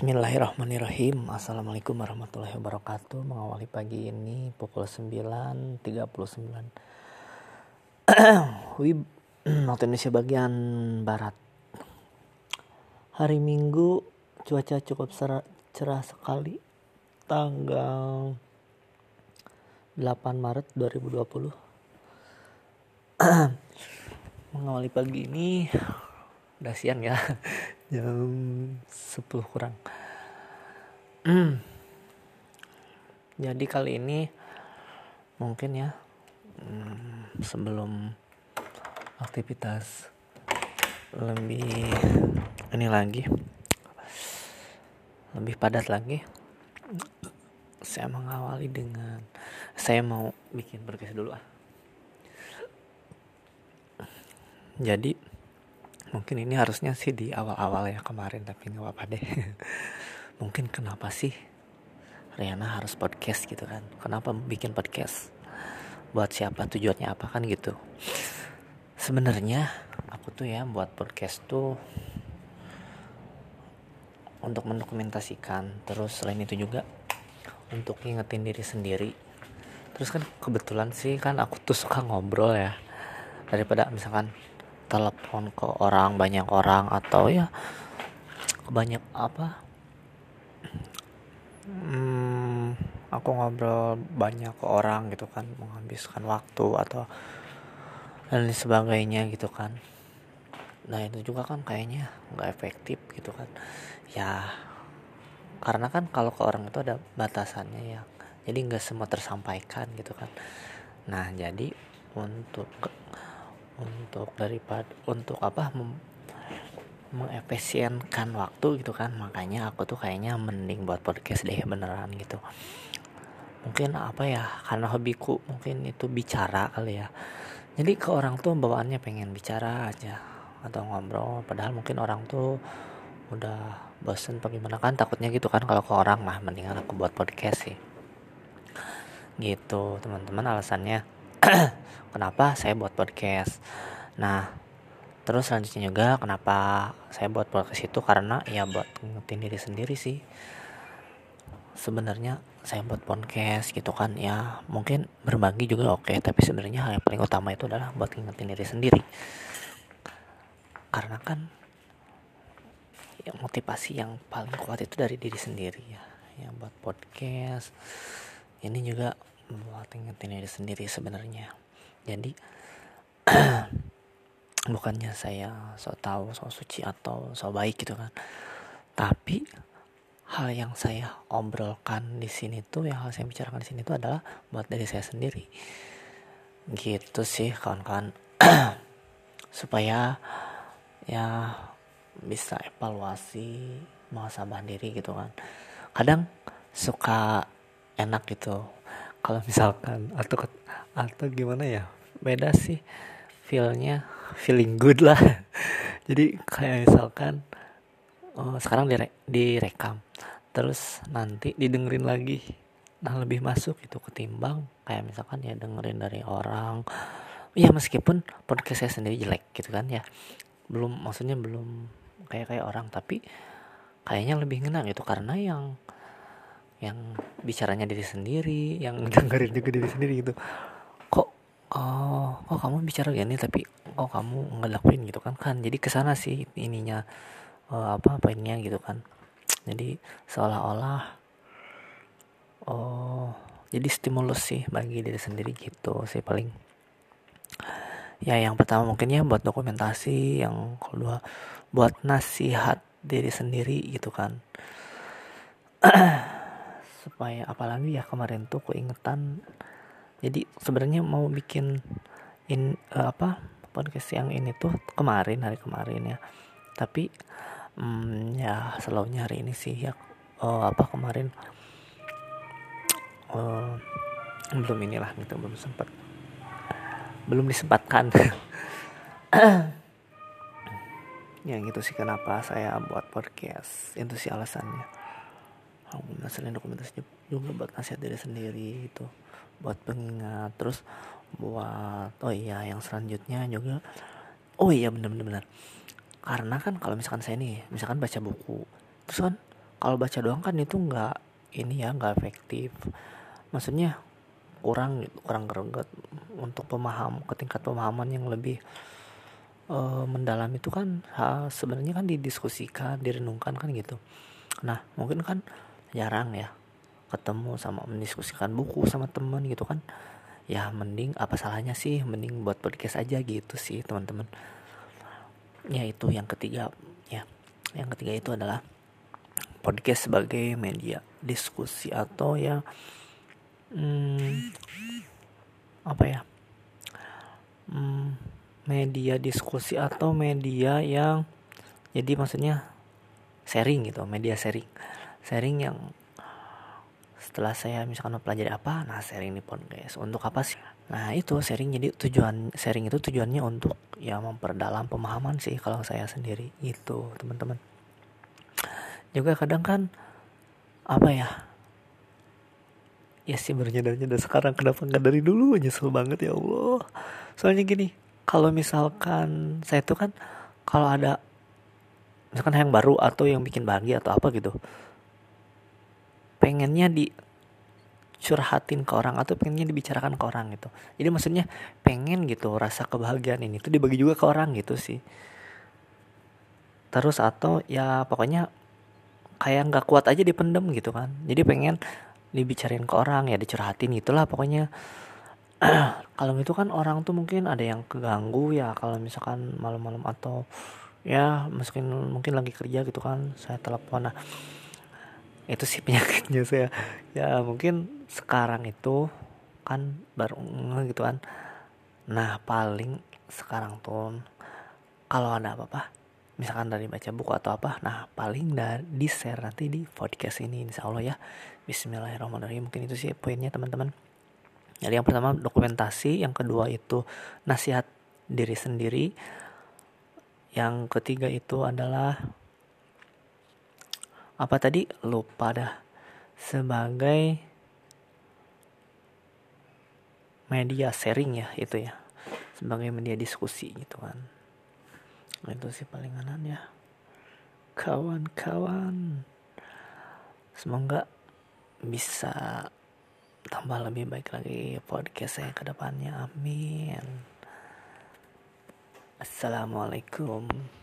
Bismillahirrahmanirrahim. Assalamualaikum warahmatullahi wabarakatuh. Mengawali pagi ini pukul 9.39 WIB waktu Indonesia bagian barat. Hari Minggu cuaca cukup cerah sekali. Tanggal 8 Maret 2020. Mengawali pagi ini udah siang ya. Jam 10 kurang. Jadi kali ini mungkin ya sebelum aktivitas lebih ini lagi, lebih padat lagi, saya mau bikin podcast dulu ah. Jadi mungkin ini harusnya sih di awal-awal ya kemarin, tapi gak apa-apa deh. Mungkin kenapa sih Riana harus podcast gitu kan? Kenapa bikin podcast? Buat siapa? Tujuannya apa kan gitu? Sebenarnya aku tuh ya buat podcast tuh untuk mendokumentasikan. Terus selain itu juga untuk ngingetin diri sendiri. Terus kan kebetulan sih kan aku tuh suka ngobrol ya. Daripada misalkan telepon ke orang, banyak orang, atau ya banyak aku ngobrol banyak ke orang gitu kan, menghabiskan waktu atau dan sebagainya gitu kan. Nah itu juga kan kayaknya nggak efektif gitu kan ya, karena kan kalau ke orang itu ada batasannya ya, jadi nggak semua tersampaikan gitu kan. Nah jadi untuk mengefisienkan waktu gitu kan, makanya aku tuh kayaknya mending buat podcast deh beneran gitu. Mungkin apa ya, karena hobiku mungkin itu bicara kali ya, jadi ke orang tuh bawaannya pengen bicara aja atau ngobrol, padahal mungkin orang tuh udah bosen bagaimana kan, takutnya gitu kan kalau ke orang. Mah mendingan aku buat podcast sih gitu teman-teman, alasannya kenapa saya buat podcast. Nah terus selanjutnya juga kenapa saya buat podcast itu karena ya buat ngingetin diri sendiri sih sebenarnya saya buat podcast gitu kan ya. Mungkin berbagi juga oke, tapi sebenarnya hal yang paling utama itu adalah buat ngingetin diri sendiri, karena kan ya, motivasi yang paling kuat itu dari diri sendiri ya. Yang buat podcast ini juga buat ingetin diri sendiri sebenarnya. Jadi bukannya saya sok tahu, sok suci atau sok baik gitu kan. Tapi hal yang saya obrolkan di sini tuh, yang hal saya bicarakan di sini tuh adalah buat dari saya sendiri. Gitu sih kawan-kawan. Supaya ya bisa evaluasi, muhasabah diri gitu kan. Kadang suka enak gitu kalau misalkan atau gimana ya, beda sih feelnya, feeling good lah. Jadi kayak misalkan sekarang direkam terus nanti didengerin lagi, nah lebih masuk itu ketimbang kayak misalkan ya dengerin dari orang ya, meskipun podcast saya sendiri jelek gitu kan ya, belum kayak orang, tapi kayaknya lebih ngena gitu karena yang bicaranya diri sendiri, yang dengerin juga diri sendiri gitu. Kok kamu bicara gini tapi kok kamu ngelakuin gitu kan jadi kesana sih ininya apa-apanya gitu kan. Jadi seolah-olah jadi stimulus sih bagi diri sendiri gitu sih paling. Ya yang pertama mungkin ya buat dokumentasi, yang kedua buat nasihat diri sendiri gitu kan. Supaya apalagi ya kemarin tuh keingetan, jadi sebenarnya mau bikin podcast yang ini tuh hari kemarin ya, tapi ya slownya hari ini sih ya. Kemarin belum inilah gitu, belum disempatkan. Ya gitu sih kenapa saya buat podcast, itu sih alasannya. Aku selain dokumentasi juga buat nasihat diri sendiri itu, buat pengingat, terus buat yang selanjutnya juga benar karena kan kalau misalkan saya nih misalkan baca buku terus kan Kalau baca doang kan itu nggak efektif, maksudnya kurang greget untuk ke tingkat pemahaman yang lebih mendalam itu kan sebenarnya kan didiskusikan, direnungkan kan gitu. Nah mungkin kan jarang ya ketemu sama mendiskusikan buku sama temen gitu kan. Ya mending apa salahnya sih, mending buat podcast aja gitu sih teman-teman. Ya itu yang ketiga ya. Yang ketiga itu adalah podcast sebagai media diskusi atau ya media diskusi atau media yang jadi maksudnya sharing gitu, media sharing yang setelah saya misalkan mempelajari apa, nah sharing di podcast untuk apa sih? Nah itu sharing, jadi tujuan sharing itu tujuannya untuk ya memperdalam pemahaman sih kalau saya sendiri gitu teman-teman. Juga kadang kan ya sih baru nyadarnya sekarang, kenapa nggak dari dulu, nyesel banget ya Allah. Soalnya gini, kalau misalkan saya tuh kan kalau ada misalkan yang baru atau yang bikin bahagia atau apa gitu, pengennya dicurhatin ke orang atau pengennya dibicarakan ke orang gitu. Jadi maksudnya pengen gitu rasa kebahagiaan ini tuh dibagi juga ke orang gitu sih. Terus atau ya pokoknya kayak nggak kuat aja dipendem gitu kan. Jadi pengen dibicarain ke orang, ya dicurhatin gitulah pokoknya. Kalau gitu kan orang tuh mungkin ada yang keganggu ya kalau misalkan malam-malam atau ya mungkin lagi kerja gitu kan, saya telepon. Nah itu sih penyakitnya saya ya, mungkin sekarang itu kan baru gitu kan. Nah paling sekarang tuh kalau ada apa-apa misalkan dari baca buku atau apa, nah paling di share nanti di podcast ini insyaallah ya. Bismillahirrahmanirrahim. Mungkin itu sih poinnya teman-teman. Jadi yang pertama dokumentasi, yang kedua itu nasihat diri sendiri, yang ketiga itu adalah apa tadi lupa dah, sebagai media sharing ya, itu ya sebagai media diskusi gitu kan. Itu sih palinganan ya kawan-kawan, semoga bisa tambah lebih baik lagi podcast saya ke depannya, amin. Assalamualaikum.